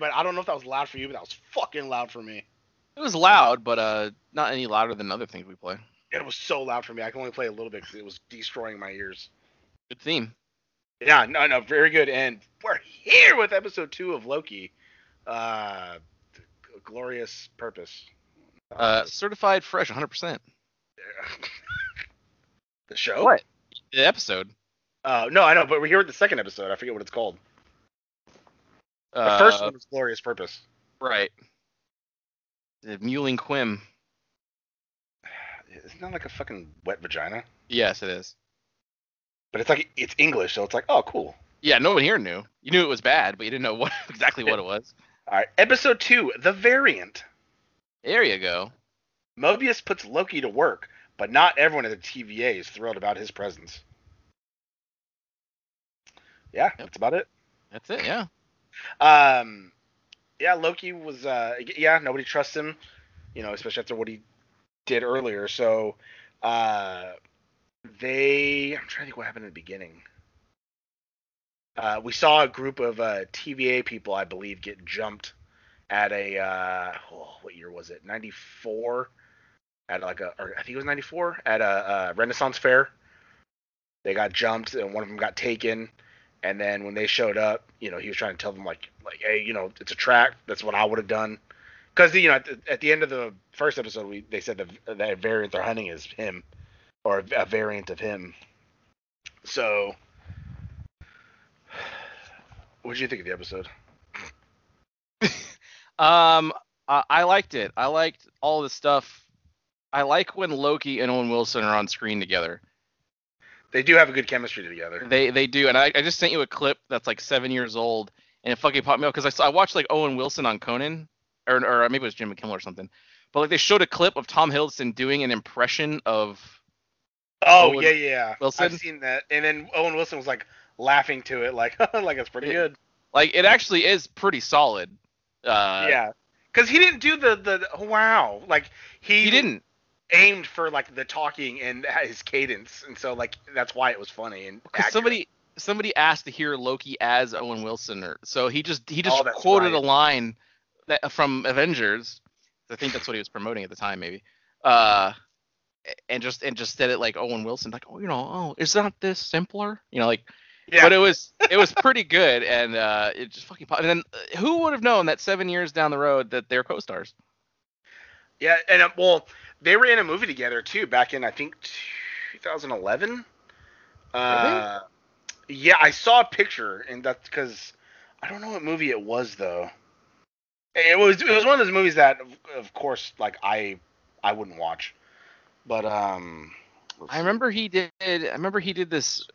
But I don't know if that was loud for you, but that was fucking loud for me. It was loud, but not any louder than other things we play. It was so loud for me. I can only play a little bit because it was destroying my ears. Good theme. Yeah, no, very good. And we're here with episode 2 of Loki. Glorious purpose. Certified fresh, 100%. The show? What? The episode. No, I know, but we're here with the second episode. I forget what it's called. The first one was Glorious Purpose. Right. The Mewling Quim. Isn't that like a fucking wet vagina? Yes, it is. But it's like, it's English, so it's like, oh, cool. Yeah, no one here knew. You knew it was bad, but you didn't know exactly what it was. All right, episode 2, The Variant. There you go. Mobius puts Loki to work, but not everyone at the TVA is thrilled about his presence. Yeah, yep. That's about it. That's it, yeah. Yeah, Loki was, nobody trusts him, you know, especially after what he did earlier. So, I'm trying to think what happened in the beginning. We saw a group of, TVA people, I believe, get jumped at a, what year was it? 94 at a Renaissance fair. They got jumped and one of them got taken. And then when they showed up, you know, he was trying to tell them, like, hey, you know, it's a track. That's what I would have done. Because, you know, at the end of the first episode, they said that variant they're hunting is him. Or a variant of him. So, what did you think of the episode? I liked it. I liked all the stuff. I like when Loki and Owen Wilson are on screen together. They do have a good chemistry together. They do, and I just sent you a clip that's like 7 years old, and it fucking popped me up because I watched like Owen Wilson on Conan, or maybe it was Jimmy Kimmel or something, but like they showed a clip of Tom Hiddleston doing an impression of. Oh Owen Wilson. I've seen that, and then Owen Wilson was like laughing to it, like like it's pretty good. Like it actually is pretty solid. Yeah, because he didn't do the wow, like he didn't. Aimed for like the talking and his cadence, and so like that's why it was funny. And somebody asked to hear Loki as Owen Wilson, so he just quoted a line that from Avengers. I think that's what he was promoting at the time, maybe. And just said it like Owen Wilson, like it's not this simpler, you know, like. Yeah. But it was pretty good, and it just fucking popped. And then who would have known that 7 years down the road that they're co-stars? Yeah, and they were in a movie together, too, back in, I think, 2011. Really? Yeah, I saw a picture, and that's because I don't know what movie it was, though. It was one of those movies that, of course, like, I wouldn't watch. But, I remember he did this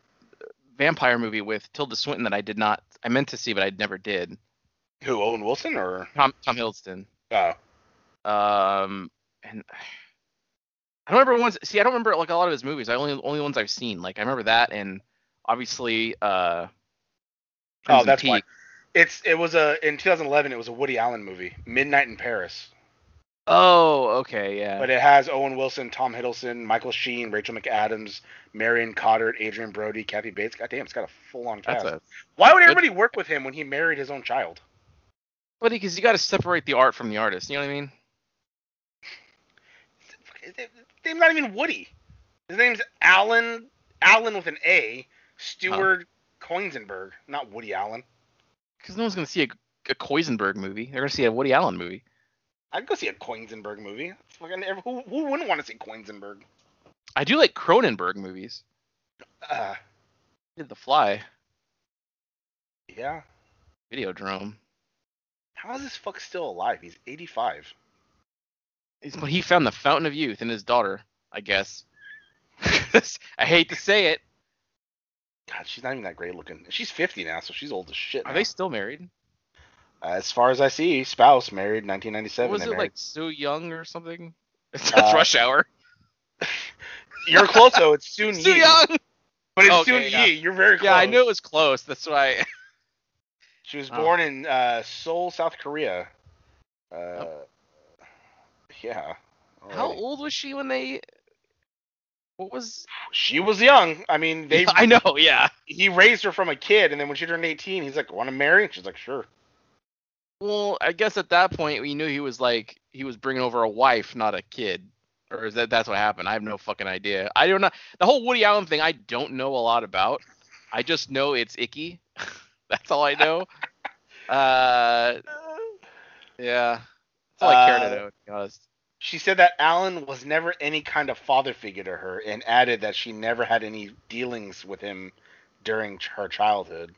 vampire movie with Tilda Swinton that I meant to see, but I never did. Who, Owen Wilson, or? Tom Hiddleston. Oh. And I don't remember ones. See, I don't remember like a lot of his movies. I only ones I've seen. Like I remember that, and obviously, Crimson that's Peak. Why. In 2011. It was a Woody Allen movie, Midnight in Paris. Oh, okay, yeah. But it has Owen Wilson, Tom Hiddleston, Michael Sheen, Rachel McAdams, Marion Cotillard, Adrian Brody, Kathy Bates. God damn, it's got a full-on cast. Why would everybody work with him when he married his own child? But because you got to separate the art from the artist. You know what I mean? His name's not even Woody. His name's Allen with an A, Stuart Koisenberg, not Woody Allen. Because no one's going to see a Koisenberg movie. They're going to see a Woody Allen movie. I'd go see a Koisenberg movie. Who wouldn't want to see Koisenberg? I do like Cronenberg movies. He did The Fly. Yeah. Videodrome. How is this fuck still alive? He's 85. But he found the fountain of youth in his daughter, I guess. I hate to say it. God, she's not even that great looking. She's 50 now, so she's old as shit. Are they still married? As far as I see, spouse married 1997. Was it married. Like Sue Young or something? That's Rush Hour. You're close though. It's Soon-Yi. Sue Young. But it's Soon-Yi. Yeah. You're very close. Yeah, I knew it was close. That's why. She was born in Seoul, South Korea. Yeah. Alrighty. How old was she when they? What was? She was young. I mean, they. I know. Yeah. He raised her from a kid, and then when she turned 18, he's like, "Want to marry?" And she's like, "Sure." Well, I guess at that point we knew he was bringing over a wife, not a kid, or is that's what happened? I have no fucking idea. I don't know the whole Woody Allen thing. I don't know a lot about. I just know it's icky. That's all I know. Yeah, that's all I care to know, to be honest. She said that Allen was never any kind of father figure to her, and added that she never had any dealings with him during her childhood.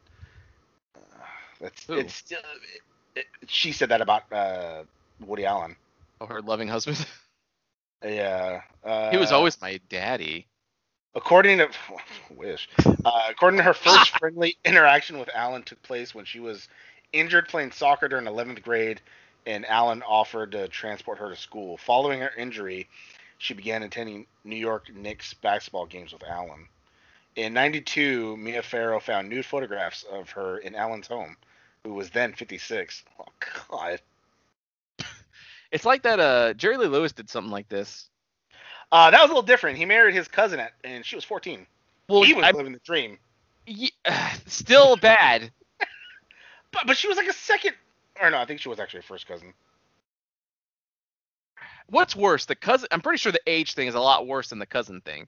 It's still. She said that about Woody Allen. Oh, her loving husband? Yeah. He was always my daddy. According to her first friendly interaction with Allen took place when she was injured playing soccer during 11th grade, and Allen offered to transport her to school. Following her injury, she began attending New York Knicks basketball games with Allen. In 1992, Mia Farrow found nude photographs of her in Allen's home, who was then 56. Oh, God. It's like that Jerry Lee Lewis did something like this. That was a little different. He married his cousin, and she was 14. Well, he was living the dream. Still bad. but she was like a second... Or no, I think she was actually a first cousin. What's worse, the cousin... I'm pretty sure the age thing is a lot worse than the cousin thing.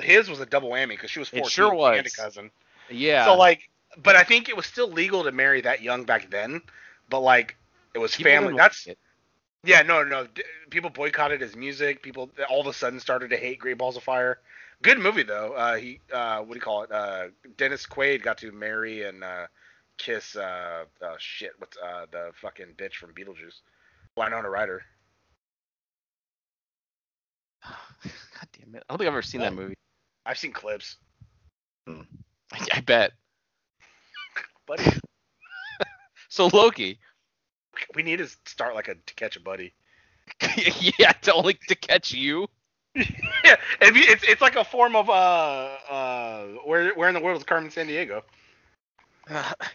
His was a double whammy, because she was 14 and a cousin. Yeah. So, like... But I think it was still legal to marry that young back then. But like, it was family. People boycotted his music. People all of a sudden started to hate Great Balls of Fire. Good movie though. Dennis Quaid got to marry and kiss. What's the fucking bitch from Beetlejuice? Winona Ryder. God damn it! I don't think I've ever seen that movie. I've seen clips. I bet. Buddy. So Loki, we need to start like to catch a buddy. Yeah, to only to catch you. Yeah, it's like a form of where in the world is Carmen Sandiego?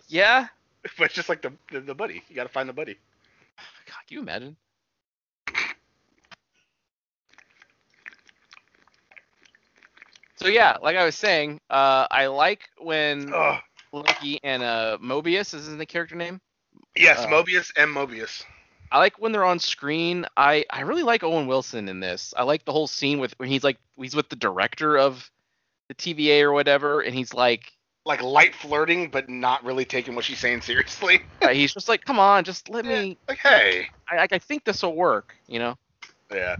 Yeah, but it's just like the buddy. You got to find the buddy. God, can you imagine? So yeah, like I was saying, I like when. Ugh. Loki and Mobius, isn't the character name? Yes, Mobius and Mobius. I like when they're on screen. I really like Owen Wilson in this. I like the whole scene when he's with the director of the TVA or whatever, and he's like light flirting, but not really taking what she's saying seriously. Right, he's just like, come on, just let me. Like, hey, I think this will work, you know? Yeah,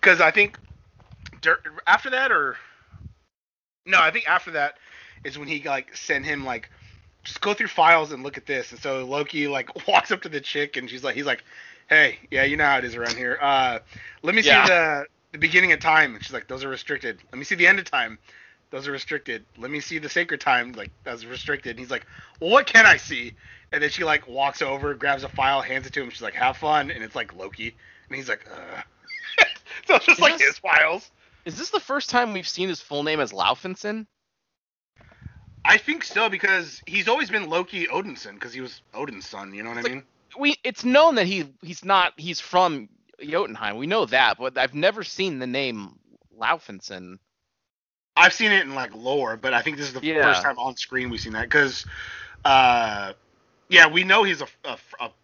because I think after that, I think after that. Is when he sent him just go through files and look at this, and so Loki walks up to the chick and he's like, hey, yeah, you know how it is around here. Let me see the beginning of time, and she's like, those are restricted. Let me see the end of time, those are restricted. Let me see the sacred time, that's restricted. And he's like, well, what can I see? And then she walks over, grabs a file, hands it to him. She's like, have fun, and it's Loki, and he's like, so it's just his files. Is this the first time we've seen his full name as Laufeyson? I think so, because he's always been Loki Odinson, because he was Odin's son. You know what I mean? It's known that he's from Jotunheim. We know that, but I've never seen the name Laufeyson. I've seen it in lore, but I think this is the first time on screen we've seen that, because we know he's a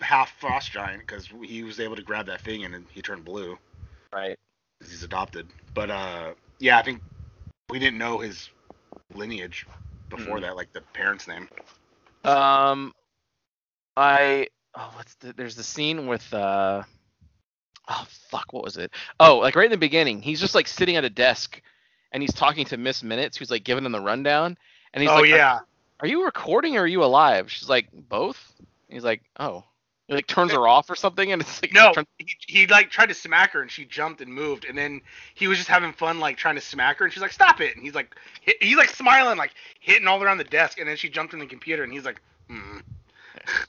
half frost giant, because he was able to grab that thing and he turned blue. Right. Because he's adopted. But I think we didn't know his lineage. Before that, the parents' name. There's the scene with what was it? Oh, right in the beginning, he's just sitting at a desk, and he's talking to Miss Minutes, who's giving him the rundown, and he's are you recording or are you alive? She's like, both. And he's like, oh. He turns her off or something, and it's no. He tried to smack her, and she jumped and moved, and then he was just having fun trying to smack her, and she's like, stop it, and he's smiling, hitting all around the desk, and then she jumped in the computer, and he's like,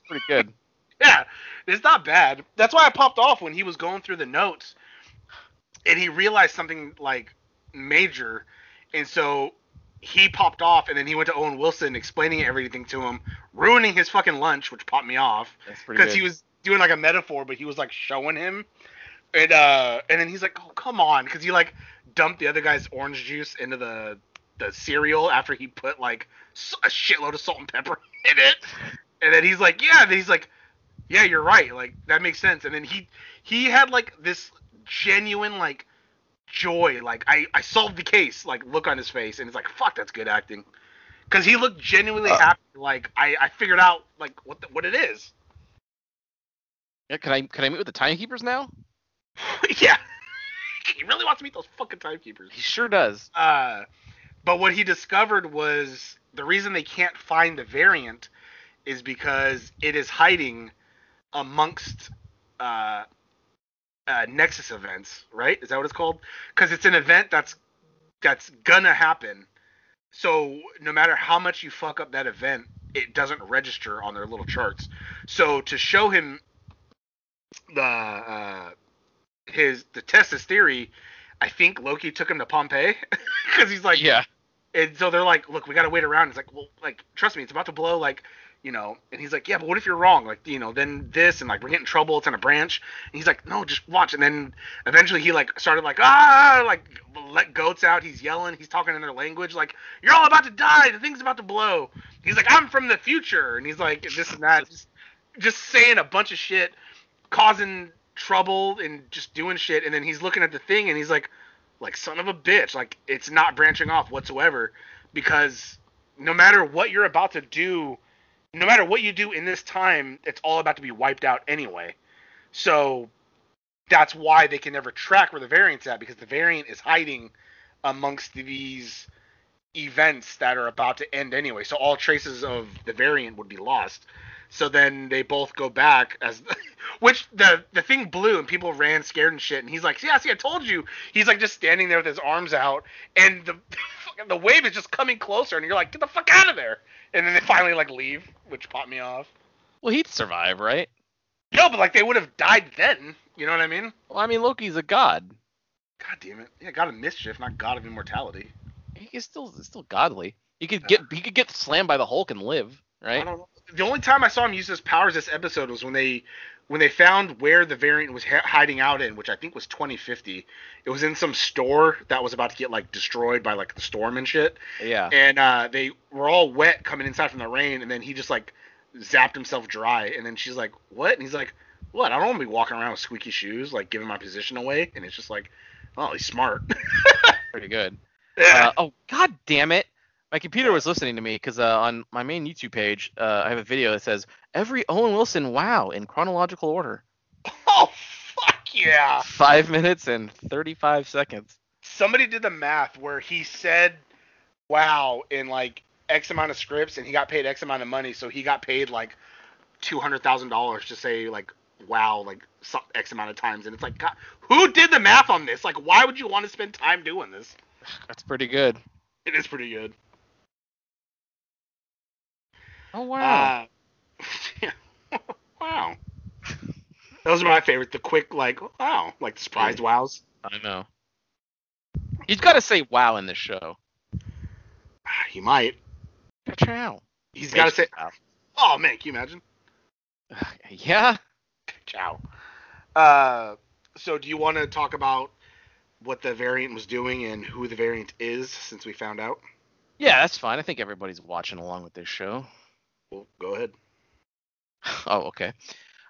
Pretty good. Yeah, it's not bad. That's why I popped off when he was going through the notes and he realized something like major. And so he popped off and then he went to Owen Wilson explaining everything to him, ruining his fucking lunch, which popped me off. That's pretty good. Because he was doing like a metaphor, but he was like showing him. And then he's like, oh, come on. Because he like dumped the other guy's orange juice into the cereal after he put like a shitload of salt and pepper in it. And then he's like, yeah. And he's like, yeah, you're right. Like, that makes sense. And then he had, like, this genuine, like, joy. Like, I solved the case, like, look on his face. And it's like, fuck, that's good acting. Because he looked genuinely happy. Like, I figured out, like, what it is. Yeah, can I meet with the timekeepers now? Yeah. He really wants to meet those fucking timekeepers. He sure does. But what he discovered was the reason they can't find the variant is because it is hiding amongst Nexus events, right? Is that what it's called? Because it's an event that's gonna happen. So no matter how much you fuck up that event, it doesn't register on their little charts. So to show him to test his theory, I think Loki took him to Pompeii because he's like, yeah. And so they're like, look, we gotta wait around. It's like, well, like, trust me, it's about to blow, like. You know, and he's like, yeah, but what if you're wrong? Like, you know, then this, and like, we're getting in trouble. It's on a branch. And he's like, no, just watch. And then eventually he like started like, let goats out. He's yelling. He's talking in their language. Like, you're all about to die. The thing's about to blow. He's like, I'm from the future. And he's like, this and that. Just saying a bunch of shit, causing trouble and just doing shit. And then he's looking at the thing and he's like, son of a bitch. Like, it's not branching off whatsoever, because no matter what you're about to do, no matter what you do in this time, it's all about to be wiped out anyway. So that's why they can never track where the variant's at, because the variant is hiding amongst these events that are about to end anyway. So all traces of the variant would be lost. So then they both go back as, which the thing blew and people ran scared and shit. And he's like, yeah, see, I told you. He's like just standing there with his arms out, and the wave is just coming closer. And you're like, get the fuck out of there. And then they finally, like, leave, which popped me off. Well, he'd survive, right? No, but, like, they would have died then. You know what I mean? Well, I mean, Loki's a god. God damn it. Yeah, god of mischief, not god of immortality. He's still godly. He could get slammed by the Hulk and live, right? I don't know. The only time I saw him use his powers this episode was when they found where the variant was hiding out in, which I think was 2050. It was in some store that was about to get, like, destroyed by, like, the storm and shit. Yeah. And they were all wet coming inside from the rain, and then he just, like, zapped himself dry. And then she's like, what? And he's like, what? I don't want to be walking around with squeaky shoes, like, giving my position away. And it's just like, oh, he's smart. Pretty good. Yeah. Oh, god damn it. My computer was listening to me because on my main YouTube page, I have a video that says, every Owen Wilson wow in chronological order. Oh, fuck yeah. 5 minutes and 35 seconds. Somebody did the math where he said wow in, like, X amount of scripts, and he got paid X amount of money, so he got paid, like, $200,000 to say, like, wow, like, X amount of times. And it's like, God, who did the math on this? Like, why would you want to spend time doing this? That's pretty good. It is pretty good. Oh, wow. Wow. Those are my favorite. The quick, like, wow. Like, the surprised wows. I know. He's got to say wow in this show. He might. Chow. He's got to say... Chow. Oh, man, can you imagine? Yeah. Chow. So, do you want to talk about what the variant was doing and who the variant is, since we found out? Yeah, that's fine. I think everybody's watching along with this show. Well, go ahead. Oh, okay.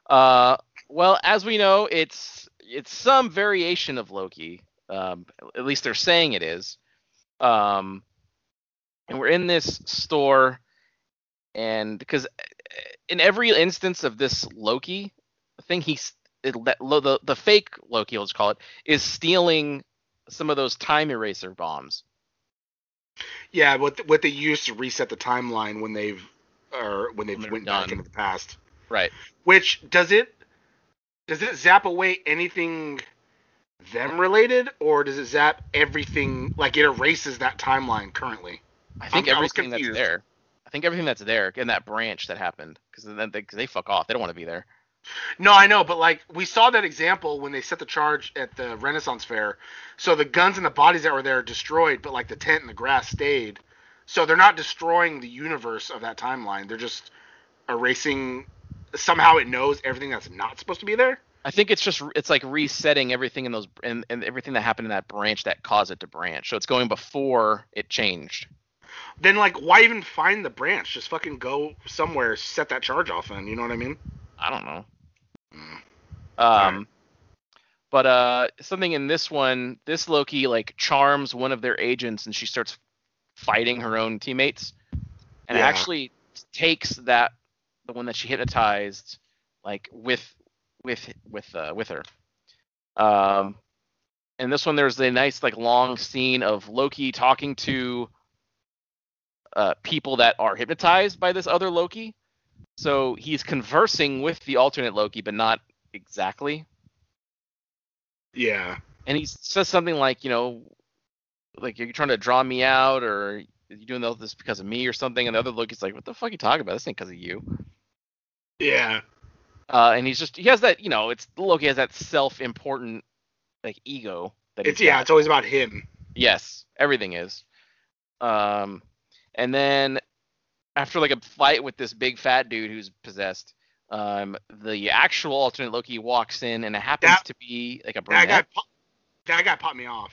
Well, as we know, it's some variation of Loki. At least they're saying it is. And we're in this store, and because in every instance of this Loki thing, the fake Loki, let's call it, is stealing some of those time eraser bombs. Yeah, what they used to reset the timeline when they went back into the past. Right. Which does it zap away anything them related, or does it zap everything? Like, it erases that timeline currently? I think everything that's there. I think everything that's there in that branch that happened, because they fuck off. They don't want to be there. No, I know, but like we saw that example when they set the charge at the Renaissance Fair. So the guns and the bodies that were there are destroyed, but like the tent and the grass stayed. So they're not destroying the universe of that timeline. They're just erasing. Somehow it knows everything that's not supposed to be there. I think it's just like resetting everything in those and everything that happened in that branch that caused it to branch. So it's going before it changed. Then like, why even find the branch? Just fucking go somewhere, set that charge off in. You know what I mean? I don't know. But something in this one, this Loki like charms one of their agents, and she starts fighting her own teammates, and actually takes that the one that she hypnotized like with her. And this one, there's a nice like long scene of Loki talking to people that are hypnotized by this other Loki. So he's conversing with the alternate Loki, but not exactly. Yeah. And he says something like, you know, like, are you trying to draw me out, or are you doing this because of me or something? And the other Loki's like, what the fuck are you talking about? This ain't because of you. Yeah. And he's just, he has that, you know, it's Loki has that self-important, like, ego. That it's, yeah, it's always about him. Yes, everything is. And then after like a fight with this big fat dude who's possessed, the actual alternate Loki walks in, and it happens to be like a brunette. That guy popped me off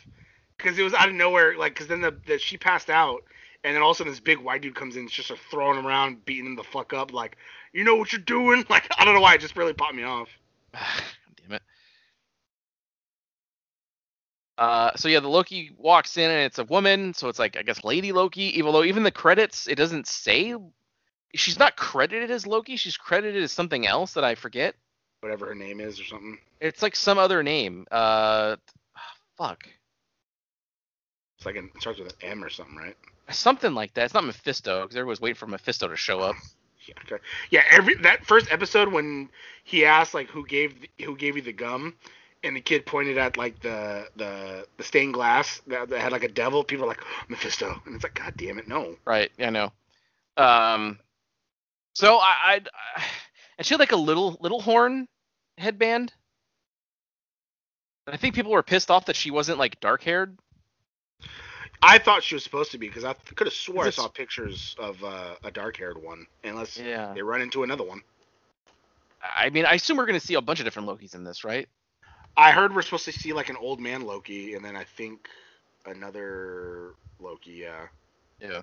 because it was out of nowhere. Like, because then she passed out, and then all of a sudden this big white dude comes in, and just throwing him around, beating him the fuck up. Like, you know what you're doing? Like, I don't know why it just really popped me off. Damn it. So yeah, the Loki walks in, and it's a woman, so it's like, I guess, Lady Loki, even though even the credits, it doesn't say, she's not credited as Loki, she's credited as something else that I forget. Whatever her name is or something. It's like some other name. Fuck. It's like, it starts with an M or something, right? Something like that. It's not Mephisto, because everyone's waiting for Mephisto to show up. Yeah, okay. Yeah, that first episode when he asked, like, who gave you the gum? And the kid pointed at like the stained glass that had like a devil. People are like, oh, Mephisto, and it's like, God damn it, no. Right, I know. So I and she had like a little horn headband. And I think people were pissed off that she wasn't like dark haired. I thought she was supposed to be, because I could have swore I saw pictures of a dark haired one, unless they run into another one. I mean, I assume we're gonna see a bunch of different Lokis in this, right? I heard we're supposed to see, like, an old man Loki, and then I think another Loki, Yeah.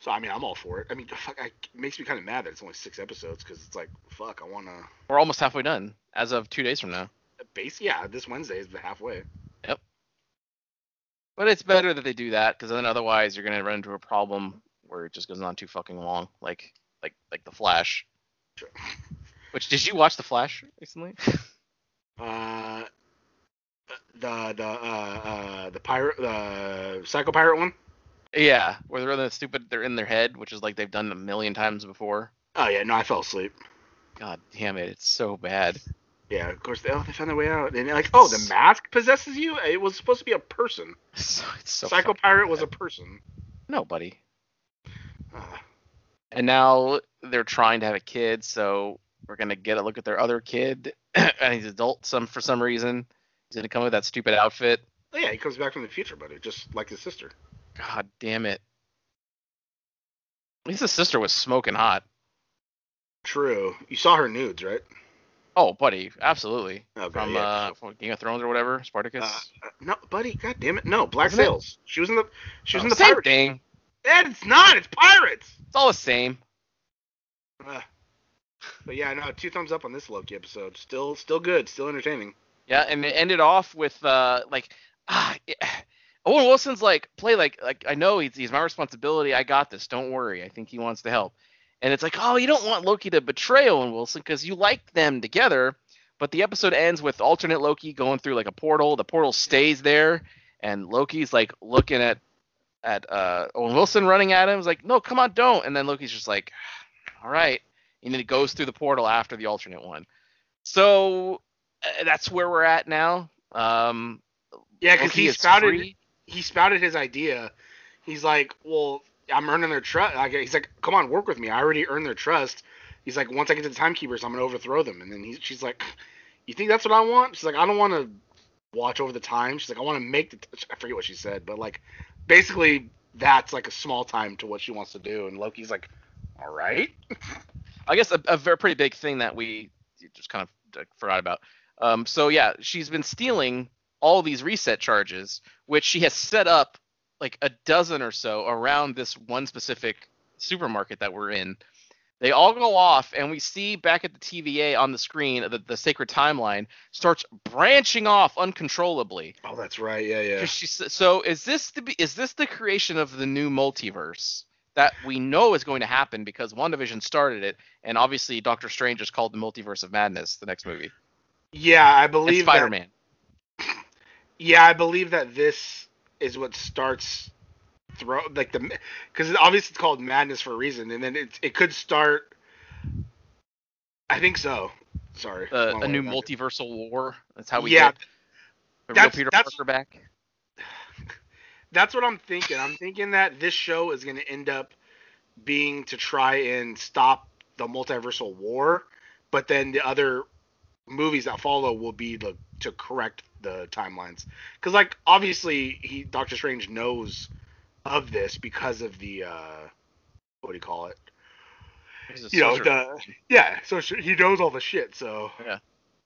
So, I mean, I'm all for it. I mean, fuck, it makes me kind of mad that it's only 6 episodes, because it's like, fuck, I want to... We're almost halfway done, as of 2 days from now. Yeah, this Wednesday is the halfway. Yep. But it's better that they do that, because then otherwise you're going to run into a problem where it just goes on too fucking long, like The Flash. Sure. Which, did you watch The Flash recently? The pirate, the psycho pirate one. Yeah, where they're really stupid. They're in their head, which is like they've done a million times before. Oh yeah, no, I fell asleep. God damn it, it's so bad. Yeah, of course they found their way out, and like, oh, the mask possesses you. It was supposed to be a person. So psycho pirate was a person. No, buddy. And now they're trying to have a kid, so. We're going to get a look at their other kid, and he's adult for some reason. He's going to come with that stupid outfit. Oh, yeah, he comes back from the future, buddy, just like his sister. God damn it. At least his sister was smoking hot. True. You saw her nudes, right? Oh, buddy, absolutely. Okay, from Game of Thrones or whatever, Spartacus. No, buddy, god damn it. No, Black Sails. She was in the pirate thing. It's not. It's pirates. It's all the same. But yeah, no, 2 thumbs up on this Loki episode. Still good, still entertaining. Yeah, and it ended off with Owen Wilson's like I know he's my responsibility. I got this. Don't worry. I think he wants to help. And it's like, oh, you don't want Loki to betray Owen Wilson because you like them together. But the episode ends with alternate Loki going through like a portal. The portal stays there, and Loki's like looking at Owen Wilson running at him. He's like, no, come on, don't. And then Loki's just like, all right. And then it goes through the portal after the alternate one. So that's where we're at now. Yeah, because he spouted his idea. He's like, well, I'm earning their trust. He's like, come on, work with me. I already earned their trust. He's like, once I get to the timekeepers, I'm going to overthrow them. And then she's like, you think that's what I want? She's like, I don't want to watch over the time. She's like, I want to make the I forget what she said, but like, basically that's like a small time to what she wants to do. And Loki's like, all right. I guess a very pretty big thing that we just kind of forgot about. So yeah, she's been stealing all these reset charges, which she has set up like a dozen or so around this one specific supermarket that we're in. They all go off, and we see back at the TVA on the screen, the sacred timeline starts branching off uncontrollably. Oh, that's right. Yeah. So is this the creation of the new multiverse that we know is going to happen because WandaVision started it, and obviously Doctor Strange is called the Multiverse of Madness, the next movie. Yeah, I believe Spider-Man. Yeah, I believe that this is what starts because obviously it's called madness for a reason, and then it could start. I think so. Sorry, a new multiversal war. That's how we get the real Peter Parker back. That's what I'm thinking. I'm thinking that this show is going to end up being to try and stop the multiversal war, but then the other movies that follow will be to correct the timelines, because like obviously Doctor Strange knows of this because of the what do you call it? You know, so he knows all the shit. So yeah,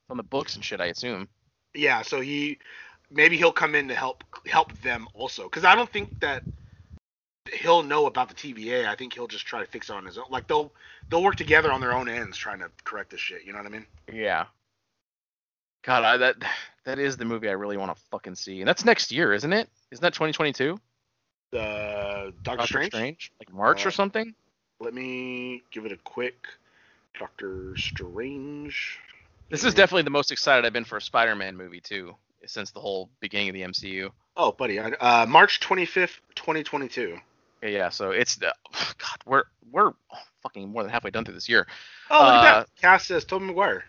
on the books and shit, I assume. Yeah, so he'll come in to help them also, because I don't think that he'll know about the TVA. I think he'll just try to fix it on his own. Like they'll work together on their own ends trying to correct this shit. You know what I mean? Yeah. God, that is the movie I really want to fucking see, and that's next year, isn't it? Isn't that 2022? Doctor Strange? Like March or something? Let me give it a quick Doctor Strange. This is definitely the most excited I've been for a Spider-Man movie, too, since the whole beginning of the MCU. Oh, buddy. March 25th, 2022. Yeah, so it's... God, we're fucking more than halfway done through this year. Oh, look at that. Cast says Tobey Maguire.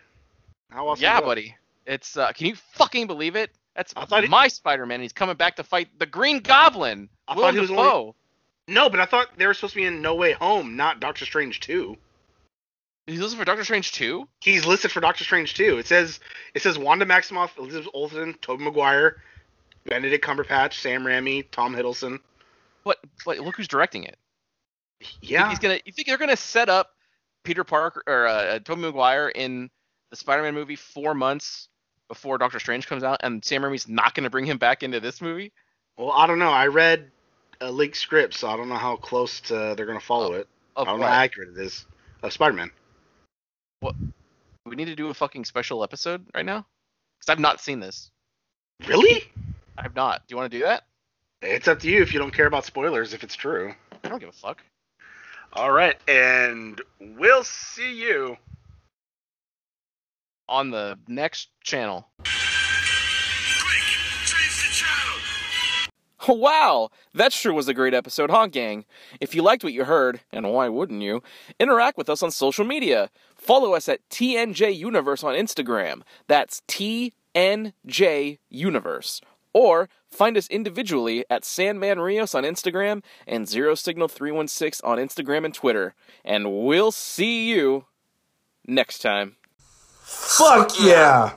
How awesome. Yeah, buddy. It's... can you fucking believe it? That's my Spider-Man. He's coming back to fight the Green Goblin. Willem Dafoe. No, but I thought they were supposed to be in No Way Home, not Doctor Strange 2. He's listed for Doctor Strange 2? He's listed for Doctor Strange 2. It says Wanda Maximoff, Elizabeth Olsen, Tobey Maguire, Benedict Cumberbatch, Sam Raimi, Tom Hiddleston. But look who's directing it. Yeah. You think they're gonna set up Peter Parker or Tobey Maguire in the Spider-Man movie 4 months before Doctor Strange comes out, and Sam Raimi's not going to bring him back into this movie? Well, I don't know. I read a leaked script, so I don't know how close to they're going to follow it. I don't know how accurate it is of Spider-Man. What? We need to do a fucking special episode right now? Because I've not seen this. Really? I have not. Do you want to do that? It's up to you if you don't care about spoilers, if it's true. I don't give a fuck. All right, and we'll see you on the next channel. Quick, change the channel. Wow, that sure was a great episode, huh, gang? If you liked what you heard, and why wouldn't you, interact with us on social media. Follow us at TNJ Universe on Instagram. That's TNJ Universe. Or find us individually at Sandman Rios on Instagram and Zero Signal 316 on Instagram and Twitter. And we'll see you next time. Fuck yeah!